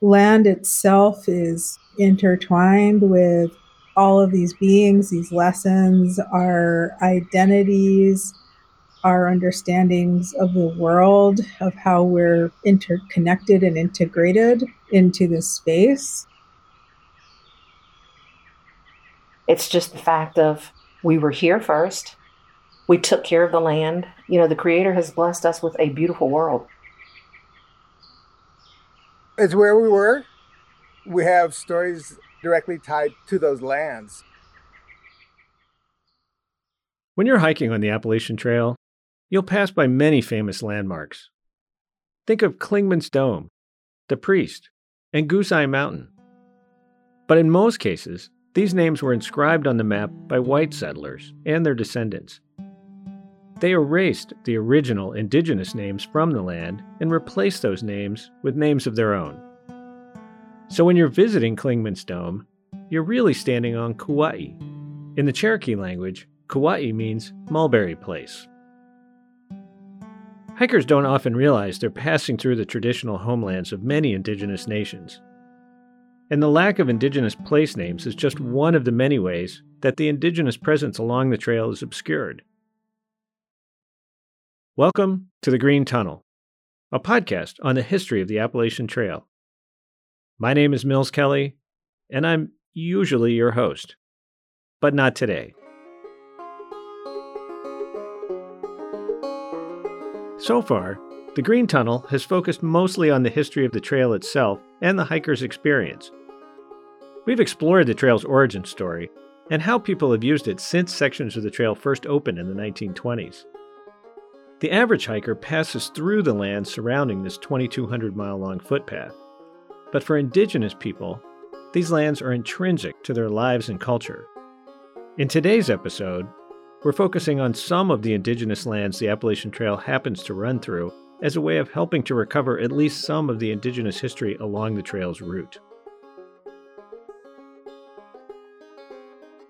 land itself is intertwined with all of these beings, these lessons, our identities, our understandings of the world, of how we're interconnected and integrated into this space. It's just the fact of we were here first. We took care of the land. You know, the Creator has blessed us with a beautiful world. It's where we were. We have stories directly tied to those lands. When you're hiking on the Appalachian Trail, you'll pass by many famous landmarks. Think of Clingmans Dome, the Priest, and Goose Eye Mountain. But in most cases, these names were inscribed on the map by white settlers and their descendants. They erased the original indigenous names from the land and replaced those names with names of their own. So when you're visiting Clingmans Dome, you're really standing on Kauai. In the Cherokee language, Kauai means mulberry place. Hikers don't often realize they're passing through the traditional homelands of many indigenous nations. And the lack of indigenous place names is just one of the many ways that the indigenous presence along the trail is obscured. Welcome to The Green Tunnel, a podcast on the history of the Appalachian Trail. My name is Mills Kelly, and I'm usually your host, but not today. So far, The Green Tunnel has focused mostly on the history of the trail itself and the hiker's experience. We've explored the trail's origin story and how people have used it since sections of the trail first opened in the 1920s. The average hiker passes through the land surrounding this 2,200-mile-long footpath. But for indigenous people, these lands are intrinsic to their lives and culture. In today's episode, we're focusing on some of the indigenous lands the Appalachian Trail happens to run through as a way of helping to recover at least some of the indigenous history along the trail's route.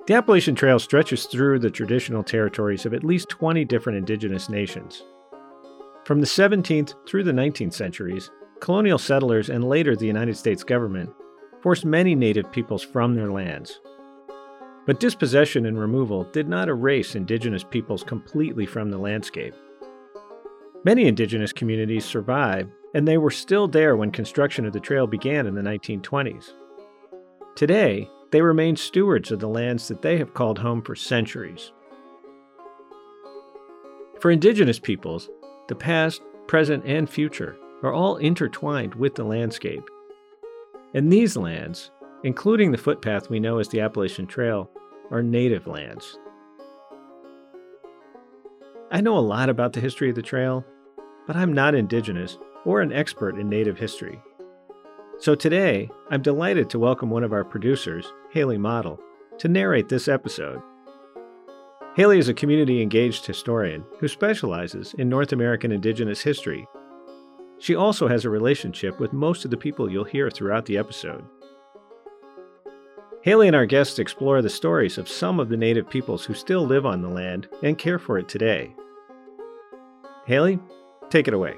The Appalachian Trail stretches through the traditional territories of at least 20 different indigenous nations. From the 17th through the 19th centuries, colonial settlers and later the United States government forced many native peoples from their lands. But dispossession and removal did not erase indigenous peoples completely from the landscape. Many indigenous communities survived, and they were still there when construction of the trail began in the 1920s. Today, they remain stewards of the lands that they have called home for centuries. For indigenous peoples, the past, present, and future are all intertwined with the landscape. And these lands, including the footpath we know as the Appalachian Trail, are native lands. I know a lot about the history of the trail, but I'm not indigenous or an expert in native history. So today, I'm delighted to welcome one of our producers, Haley Model, to narrate this episode. Haley is a community-engaged historian who specializes in North American indigenous history. She also has a relationship with most of the people you'll hear throughout the episode. Haley and our guests explore the stories of some of the native peoples who still live on the land and care for it today. Haley, take it away.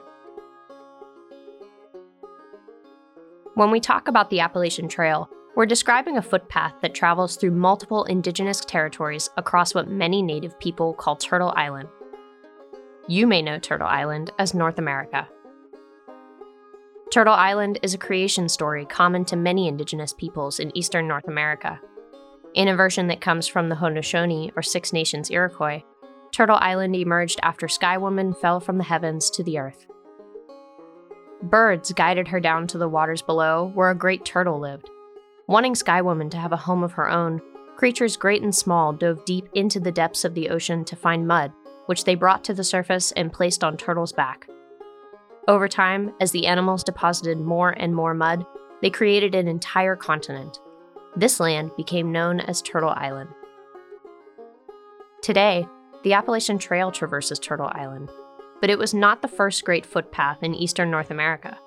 When we talk about the Appalachian Trail, we're describing a footpath that travels through multiple indigenous territories across what many native people call Turtle Island. You may know Turtle Island as North America. Turtle Island is a creation story common to many indigenous peoples in eastern North America. In a version that comes from the Haudenosaunee or Six Nations Iroquois, Turtle Island emerged after Sky Woman fell from the heavens to the earth. Birds guided her down to the waters below, where a great turtle lived. Wanting Sky Woman to have a home of her own, creatures great and small dove deep into the depths of the ocean to find mud, which they brought to the surface and placed on Turtle's back. Over time, as the animals deposited more and more mud, they created an entire continent. This land became known as Turtle Island. Today, the Appalachian Trail traverses Turtle Island. But it was not the first great footpath in eastern North America.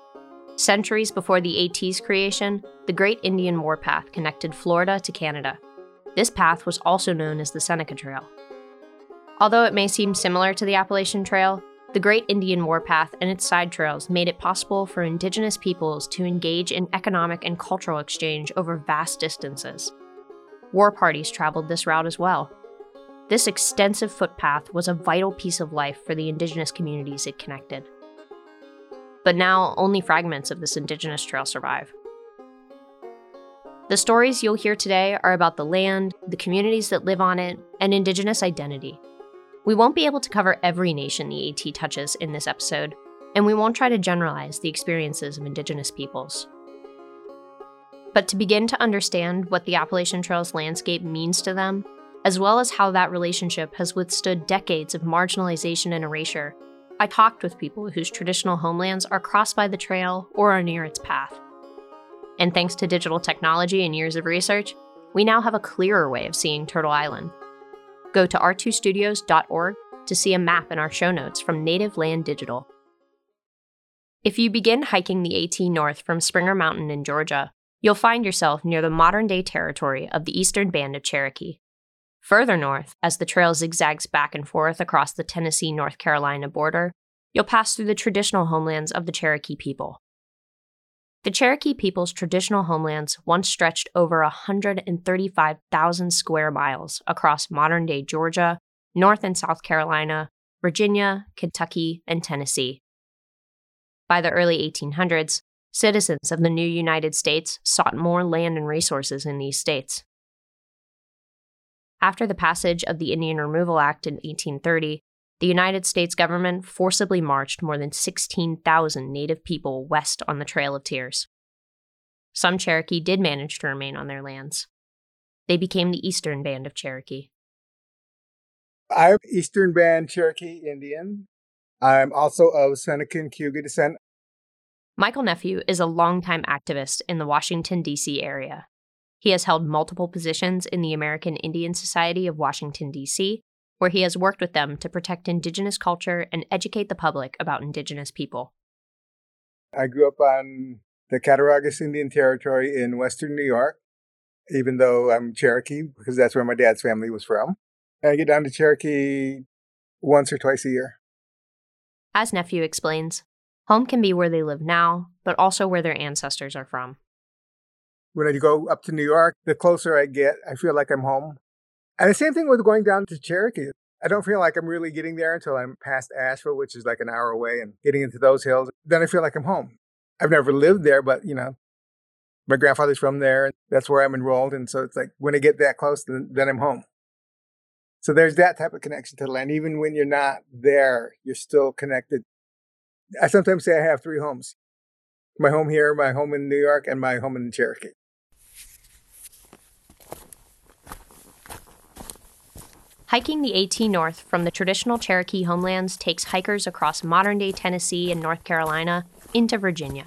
Centuries before the AT's creation, the Great Indian Warpath connected Florida to Canada. This path was also known as the Seneca Trail. Although it may seem similar to the Appalachian Trail, The Great Indian Warpath and its side trails made it possible for indigenous peoples to engage in economic and cultural exchange over vast distances. War parties traveled this route as well. This extensive footpath was a vital piece of life for the indigenous communities it connected. But now, only fragments of this indigenous trail survive. The stories you'll hear today are about the land, the communities that live on it, and indigenous identity. We won't be able to cover every nation the AT touches in this episode, and we won't try to generalize the experiences of indigenous peoples. But to begin to understand what the Appalachian Trail's landscape means to them, as well as how that relationship has withstood decades of marginalization and erasure, I talked with people whose traditional homelands are crossed by the trail or are near its path. And thanks to digital technology and years of research, we now have a clearer way of seeing Turtle Island. Go to r2studios.org to see a map in our show notes from Native Land Digital. If you begin hiking the AT north from Springer Mountain in Georgia, you'll find yourself near the modern-day territory of the Eastern Band of Cherokee. Further north, as the trail zigzags back and forth across the Tennessee-North Carolina border, you'll pass through the traditional homelands of the Cherokee people. The Cherokee people's traditional homelands once stretched over 135,000 square miles across modern-day Georgia, North and South Carolina, Virginia, Kentucky, and Tennessee. By the early 1800s, citizens of the new United States sought more land and resources in these states. After the passage of the Indian Removal Act in 1830, the United States government forcibly marched more than 16,000 Native people west on the Trail of Tears. Some Cherokee did manage to remain on their lands. They became the Eastern Band of Cherokee. I'm Eastern Band Cherokee Indian. I'm also of Seneca and Cayuga descent. Michael Nephew is a longtime activist in the Washington, D.C. area. He has held multiple positions in the American Indian Society of Washington, D.C., where he has worked with them to protect indigenous culture and educate the public about indigenous people. I grew up on the Cattaraugus Indian Territory in western New York, even though I'm Cherokee, because that's where my dad's family was from. And I get down to Cherokee once or twice a year. As Nephew explains, home can be where they live now, but also where their ancestors are from. When I go up to New York, the closer I get, I feel like I'm home. And the same thing with going down to Cherokee. I don't feel like I'm really getting there until I'm past Asheville, which is like an hour away, and getting into those hills. Then I feel like I'm home. I've never lived there, but, you know, my grandfather's from there, and that's where I'm enrolled. And so it's like when I get that close, then I'm home. So there's that type of connection to the land. Even when you're not there, you're still connected. I sometimes say I have three homes. My home here, my home in New York, and my home in Cherokee. Hiking the AT north from the traditional Cherokee homelands takes hikers across modern-day Tennessee and North Carolina into Virginia.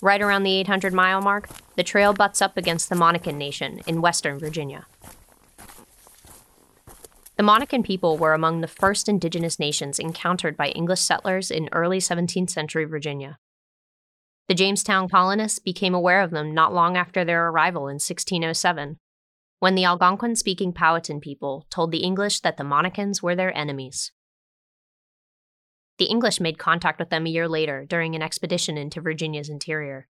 Right around the 800-mile mark, the trail butts up against the Monacan Nation in western Virginia. The Monacan people were among the first indigenous nations encountered by English settlers in early 17th century Virginia. The Jamestown colonists became aware of them not long after their arrival in 1607. When the Algonquin-speaking Powhatan people told the English that the Monacans were their enemies. The English made contact with them a year later during an expedition into Virginia's interior.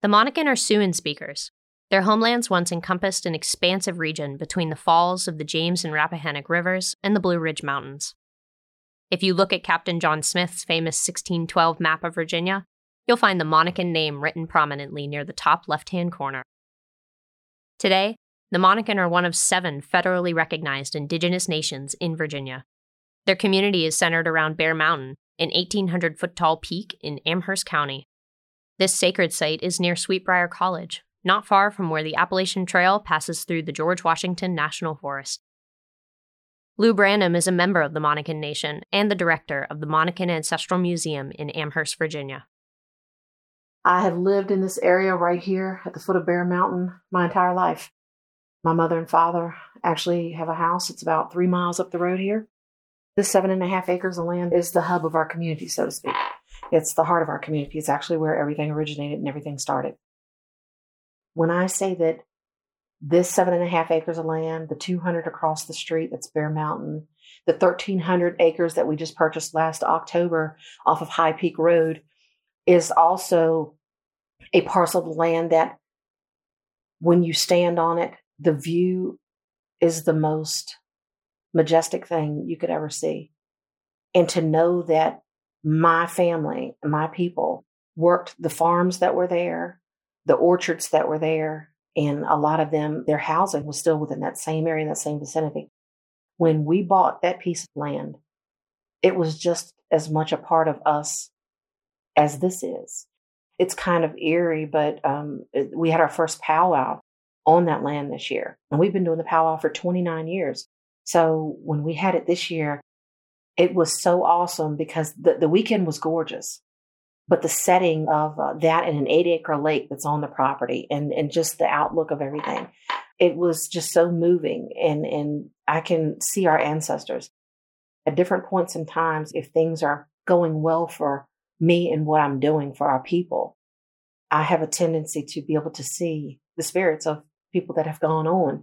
The Monacan are Siouan speakers. Their homelands once encompassed an expansive region between the falls of the James and Rappahannock Rivers and the Blue Ridge Mountains. If you look at Captain John Smith's famous 1612 map of Virginia, you'll find the Monacan name written prominently near the top left-hand corner. Today, the Monacan are one of 7 federally recognized indigenous nations in Virginia. Their community is centered around Bear Mountain, an 1,800-foot-tall peak in Amherst County. This sacred site is near Sweet Briar College, not far from where the Appalachian Trail passes through the George Washington National Forest. Lou Branham is a member of the Monacan Nation and the director of the Monacan Ancestral Museum in Amherst, Virginia. I have lived in this area right here at the foot of Bear Mountain my entire life. My mother and father actually have a house. It's about 3 miles up the road here. This 7.5 acres of land is the hub of our community, so to speak. It's the heart of our community. It's actually where everything originated and everything started. When I say that This 7.5 acres of land, the 200 across the street, that's Bear Mountain, the 1,300 acres that we just purchased last October off of High Peak Road is also a parcel of land that when you stand on it, the view is the most majestic thing you could ever see. And to know that my family, my people, worked the farms that were there, the orchards that were there, and a lot of them, their housing was still within that same area, that same vicinity. When we bought that piece of land, it was just as much a part of us as this is. It's kind of eerie, but we had our first powwow on that land this year. And we've been doing the powwow for 29 years. So when we had it this year, it was so awesome because the weekend was gorgeous. But the setting of that in an 8-acre lake that's on the property and just the outlook of everything, it was just so moving. And I can see our ancestors at different points in times, if things are going well for me and what I'm doing for our people, I have a tendency to be able to see the spirits of people that have gone on,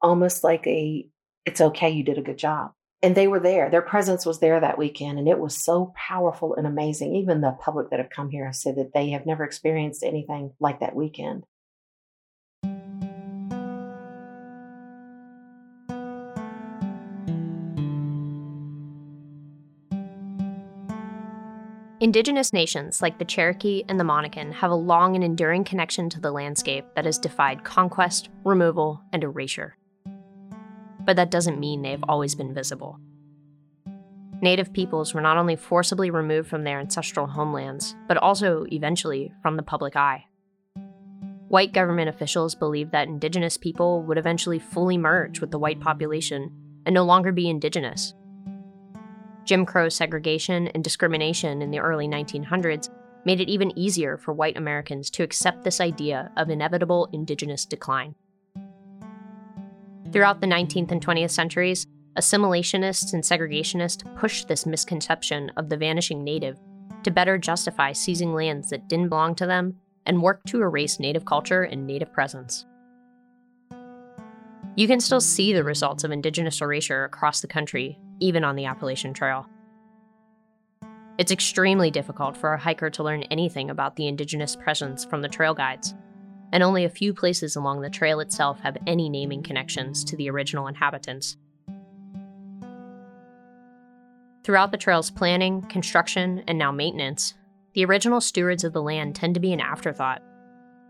almost like it's okay, you did a good job. And they were there. Their presence was there that weekend. And it was so powerful and amazing. Even the public that have come here have said that they have never experienced anything like that weekend. Indigenous nations like the Cherokee and the Monacan have a long and enduring connection to the landscape that has defied conquest, removal, and erasure. But that doesn't mean they've always been visible. Native peoples were not only forcibly removed from their ancestral homelands, but also, eventually, from the public eye. White government officials believed that indigenous people would eventually fully merge with the white population and no longer be indigenous. Jim Crow segregation and discrimination in the early 1900s made it even easier for white Americans to accept this idea of inevitable indigenous decline. Throughout the 19th and 20th centuries, assimilationists and segregationists pushed this misconception of the vanishing native to better justify seizing lands that didn't belong to them and worked to erase native culture and native presence. You can still see the results of indigenous erasure across the country, even on the Appalachian Trail. It's extremely difficult for a hiker to learn anything about the indigenous presence from the trail guides, and only a few places along the trail itself have any naming connections to the original inhabitants. Throughout the trail's planning, construction, and now maintenance, the original stewards of the land tend to be an afterthought,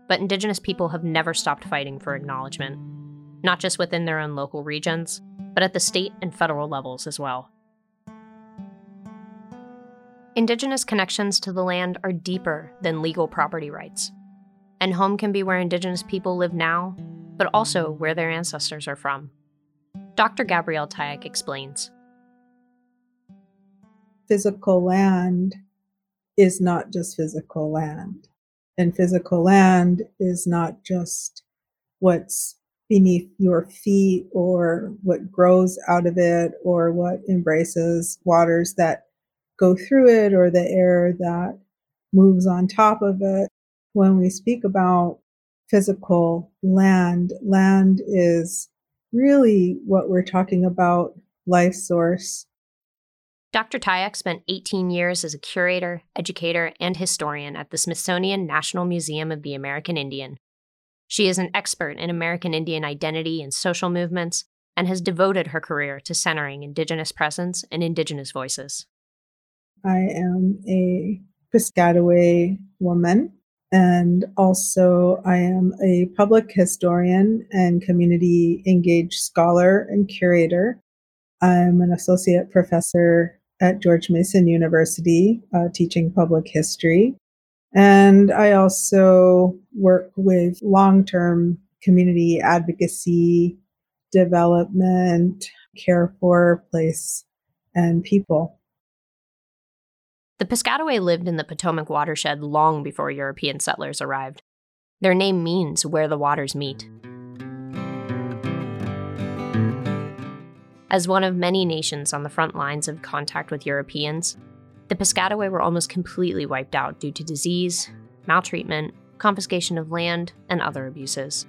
but indigenous people have never stopped fighting for acknowledgement, not just within their own local regions, but at the state and federal levels as well. Indigenous connections to the land are deeper than legal property rights. And home can be where Indigenous people live now, but also where their ancestors are from. Dr. Gabrielle Tayac explains. Physical land is not just physical land. And physical land is not just what's beneath your feet or what grows out of it or what embraces waters that go through it or the air that moves on top of it. When we speak about physical land, land is really what we're talking about, life source. Dr. Tayac spent 18 years as a curator, educator, and historian at the Smithsonian National Museum of the American Indian. She is an expert in American Indian identity and social movements and has devoted her career to centering Indigenous presence and Indigenous voices. I am a Piscataway woman. And also, I am a public historian and community engaged scholar and curator. I'm an associate professor at George Mason University, teaching public history. And I also work with long-term community advocacy, development, care for place and people. The Piscataway lived in the Potomac watershed long before European settlers arrived. Their name means where the waters meet. As one of many nations on the front lines of contact with Europeans, the Piscataway were almost completely wiped out due to disease, maltreatment, confiscation of land, and other abuses.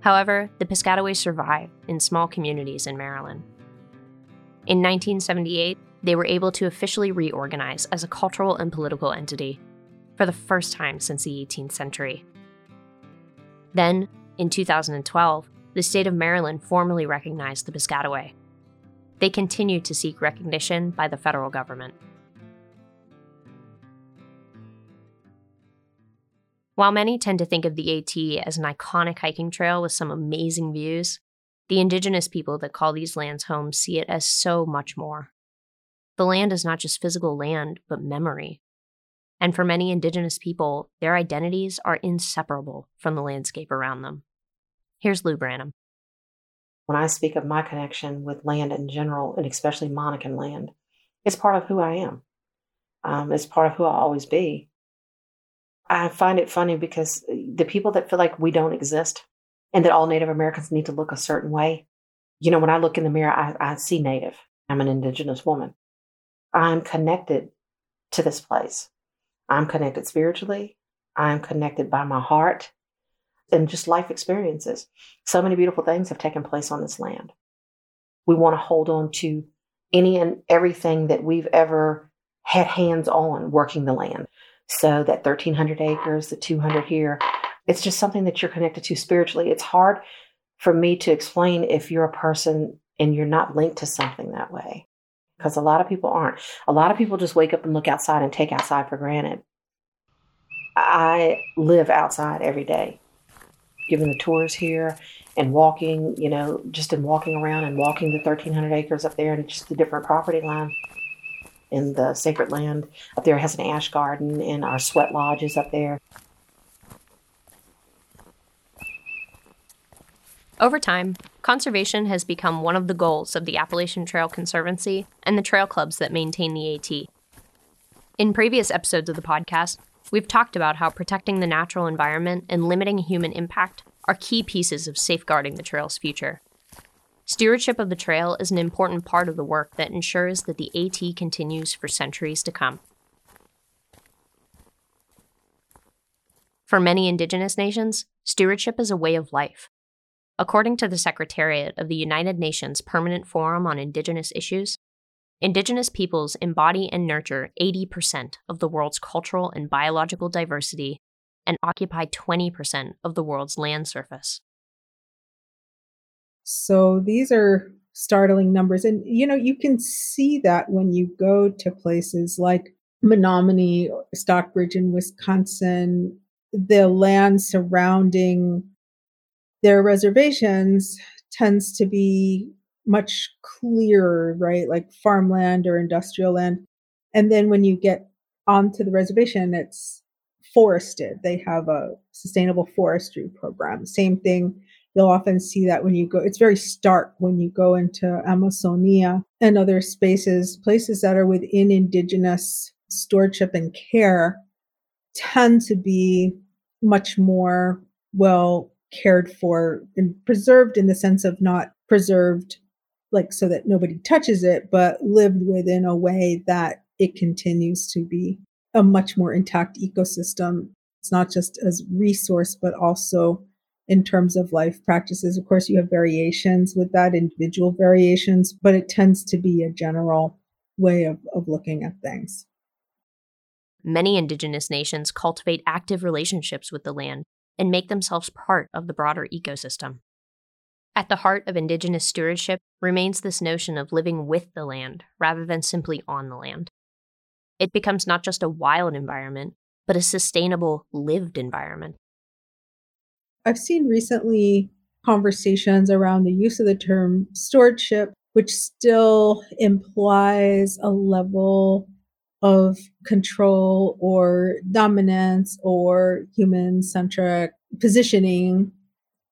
However, the Piscataway survived in small communities in Maryland. In 1978, they were able to officially reorganize as a cultural and political entity for the first time since the 18th century. Then, in 2012, the state of Maryland formally recognized the Piscataway. They continue to seek recognition by the federal government. While many tend to think of the AT as an iconic hiking trail with some amazing views, the indigenous people that call these lands home see it as so much more. The land is not just physical land, but memory. And for many indigenous people, their identities are inseparable from the landscape around them. Here's Lou Branham. When I speak of my connection with land in general, and especially Monacan land, it's part of who I am. It's part of who I'll always be. I find it funny because the people that feel like we don't exist and that all Native Americans need to look a certain way, you know, when I look in the mirror, I see Native. I'm an indigenous woman. I'm connected to this place. I'm connected spiritually. I'm connected by my heart. And just life experiences. So many beautiful things have taken place on this land. We want to hold on to any and everything that we've ever had hands on working the land. So that 1,300 acres, the 200 here, it's just something that you're connected to spiritually. It's hard for me to explain if you're a person and you're not linked to something that way, because a lot of people aren't. A lot of people just wake up and look outside and take outside for granted. I live outside every day. Giving the tours here and walking, you know, just in walking around and walking the 1,300 acres up there and just the different property line in the sacred land up there has an ash garden and our sweat lodge is up there. Over time, conservation has become one of the goals of the Appalachian Trail Conservancy and the trail clubs that maintain the AT. In previous episodes of the podcast, we've talked about how protecting the natural environment and limiting human impact are key pieces of safeguarding the trail's future. Stewardship of the trail is an important part of the work that ensures that the AT continues for centuries to come. For many indigenous nations, stewardship is a way of life. According to the Secretariat of the United Nations Permanent Forum on Indigenous Issues, indigenous peoples embody and nurture 80% of the world's cultural and biological diversity and occupy 20% of the world's land surface. So these are startling numbers. And, you know, you can see that when you go to places like Menominee, Stockbridge in Wisconsin, the land surrounding their reservations tends to be much clearer, right? Like farmland or industrial land. And then when you get onto the reservation, it's forested. They have a sustainable forestry program. Same thing. You'll often see that when you go, it's very stark when you go into Amazonia and other spaces, places that are within indigenous stewardship and care tend to be much more well cared for and preserved in the sense of not preserved like so that nobody touches it, but lived within a way that it continues to be a much more intact ecosystem. It's not just as resource, but also in terms of life practices. Of course, you have variations with that, individual variations, but it tends to be a general way of looking at things. Many indigenous nations cultivate active relationships with the land and make themselves part of the broader ecosystem. At the heart of indigenous stewardship remains this notion of living with the land rather than simply on the land. It becomes not just a wild environment, but a sustainable, lived environment. I've seen recently conversations around the use of the term stewardship, which still implies a level of control or dominance or human-centric positioning.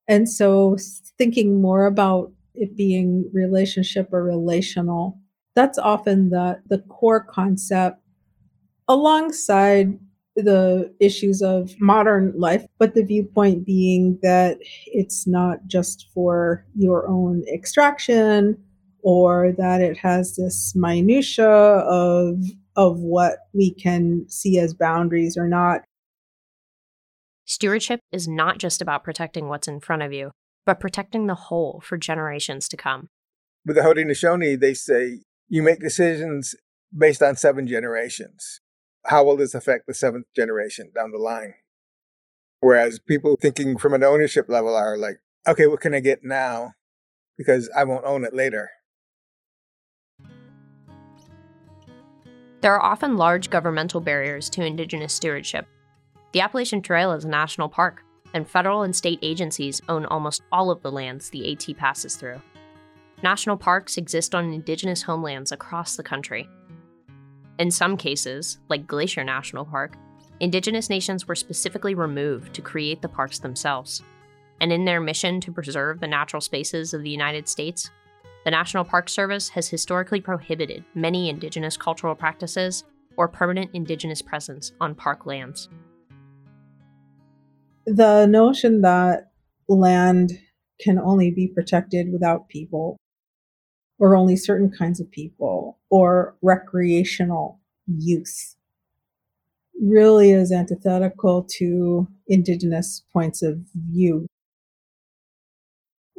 And so thinking more about it being relationship or relational, that's often the core concept alongside the issues of modern life, but the viewpoint being that it's not just for your own extraction or that it has this minutia of what we can see as boundaries or not. Stewardship is not just about protecting what's in front of you, but protecting the whole for generations to come. With the Haudenosaunee, they say you make decisions based on 7 generations. How will this affect the 7th generation down the line? Whereas people thinking from an ownership level are like, okay, what can I get now? Because I won't own it later. There are often large governmental barriers to Indigenous stewardship. The Appalachian Trail is a national park, and federal and state agencies own almost all of the lands the AT passes through. National parks exist on Indigenous homelands across the country. In some cases, like Glacier National Park, Indigenous nations were specifically removed to create the parks themselves. And in their mission to preserve the natural spaces of the United States, the National Park Service has historically prohibited many Indigenous cultural practices or permanent Indigenous presence on park lands. The notion that land can only be protected without people, or only certain kinds of people, or recreational use, really is antithetical to Indigenous points of view.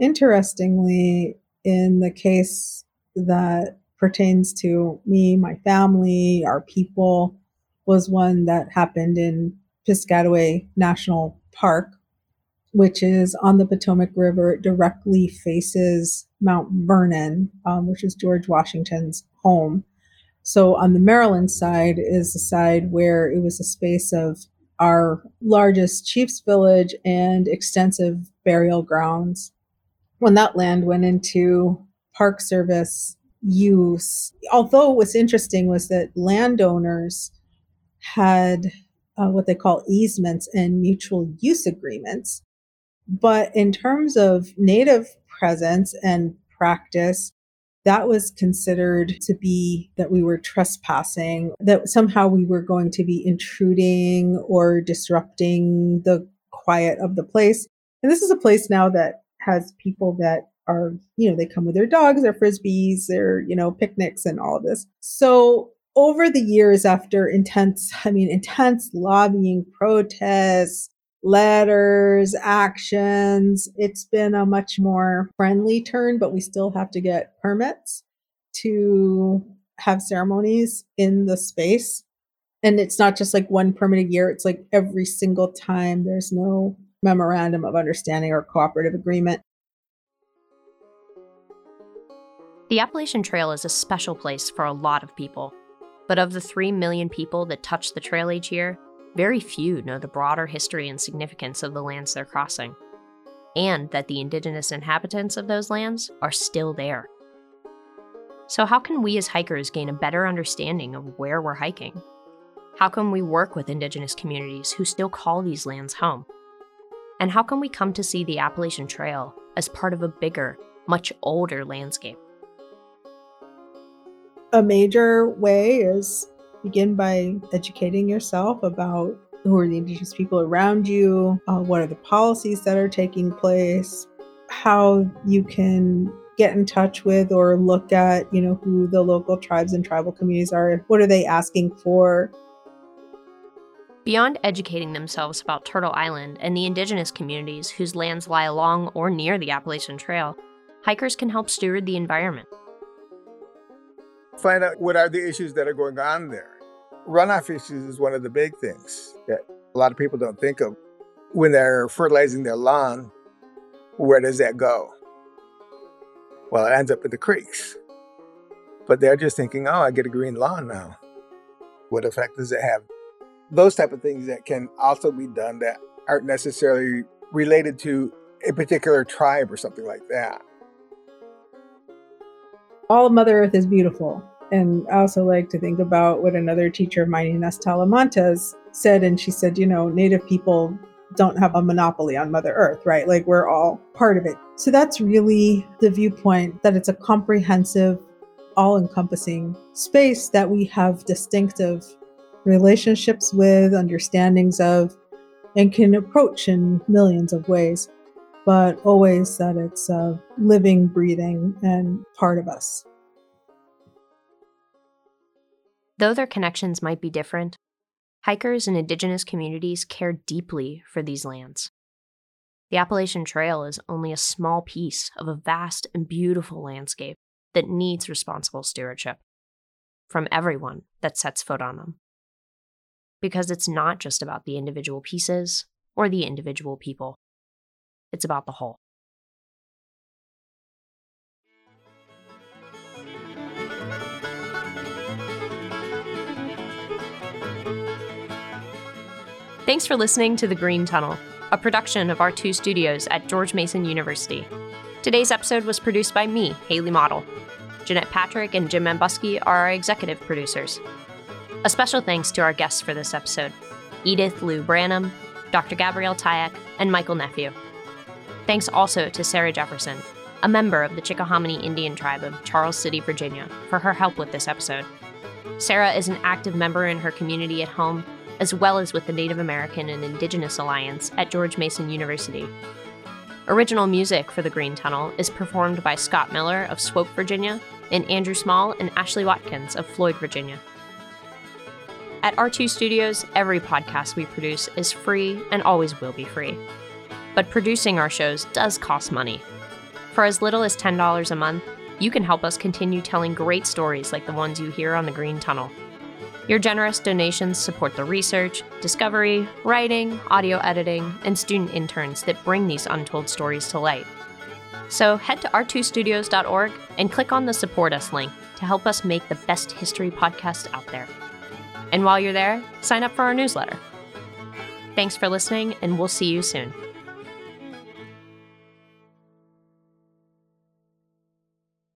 Interestingly, in the case that pertains to me, my family, our people, was one that happened in Piscataway National Park, which is on the Potomac River. It directly faces Mount Vernon, which is George Washington's home. So on the Maryland side is the side where it was a space of our largest chief's village and extensive burial grounds. When that land went into Park Service use, although what's interesting was that landowners had what they call easements and mutual use agreements. But in terms of Native presence and practice, that was considered to be that we were trespassing, that somehow we were going to be intruding or disrupting the quiet of the place. And this is a place now that has people that are, they come with their dogs, their frisbees, their, picnics and all of this. So over the years, after intense lobbying, protests, letters, actions, it's been a much more friendly turn, but we still have to get permits to have ceremonies in the space. And it's not just like one permit a year, it's like every single time. There's no memorandum of understanding or cooperative agreement. The Appalachian Trail is a special place for a lot of people, but of the 3 million people that touch the trail each year, very few know the broader history and significance of the lands they're crossing, and that the Indigenous inhabitants of those lands are still there. So how can we as hikers gain a better understanding of where we're hiking? How can we work with Indigenous communities who still call these lands home? And how can we come to see the Appalachian Trail as part of a bigger, much older landscape? A major way is begin by educating yourself about who are the Indigenous people around you, what are the policies that are taking place, how you can get in touch with or look at, who the local tribes and tribal communities are, what are they asking for. Beyond educating themselves about Turtle Island and the Indigenous communities whose lands lie along or near the Appalachian Trail, hikers can help steward the environment. Find out what are the issues that are going on there. Runoff issues is one of the big things that a lot of people don't think of. When they're fertilizing their lawn, where does that go? Well, it ends up in the creeks. But they're just thinking, oh, I get a green lawn now. What effect does it have? Those type of things that can also be done that aren't necessarily related to a particular tribe or something like that. All of Mother Earth is beautiful. And I also like to think about what another teacher of mine, Inés Talamantes, said. And she said, Native people don't have a monopoly on Mother Earth, right? Like we're all part of it. So that's really the viewpoint, that it's a comprehensive, all-encompassing space that we have distinctive relationships with, understandings of, and can approach in millions of ways. But always that it's living, breathing, and part of us. Though their connections might be different, hikers in Indigenous communities care deeply for these lands. The Appalachian Trail is only a small piece of a vast and beautiful landscape that needs responsible stewardship from everyone that sets foot on them. Because it's not just about the individual pieces or the individual people. It's about the whole. Thanks for listening to The Green Tunnel, a production of our two studios at George Mason University. Today's episode was produced by me, Haley Model. Jeanette Patrick and Jim Ambusky are our executive producers. A special thanks to our guests for this episode, Edith Lou Branham, Dr. Gabrielle Tayac, and Michael Nephew. Thanks also to Sarah Jefferson, a member of the Chickahominy Indian Tribe of Charles City, Virginia, for her help with this episode. Sarah is an active member in her community at home, as well as with the Native American and Indigenous Alliance at George Mason University. Original music for The Green Tunnel is performed by Scott Miller of Swope, Virginia, and Andrew Small and Ashley Watkins of Floyd, Virginia. At R2 Studios, every podcast we produce is free and always will be free. But producing our shows does cost money. For as little as $10 a month, you can help us continue telling great stories like the ones you hear on The Green Tunnel. Your generous donations support the research, discovery, writing, audio editing, and student interns that bring these untold stories to light. So head to r2studios.org and click on the Support Us link to help us make the best history podcast out there. And while you're there, sign up for our newsletter. Thanks for listening, and we'll see you soon.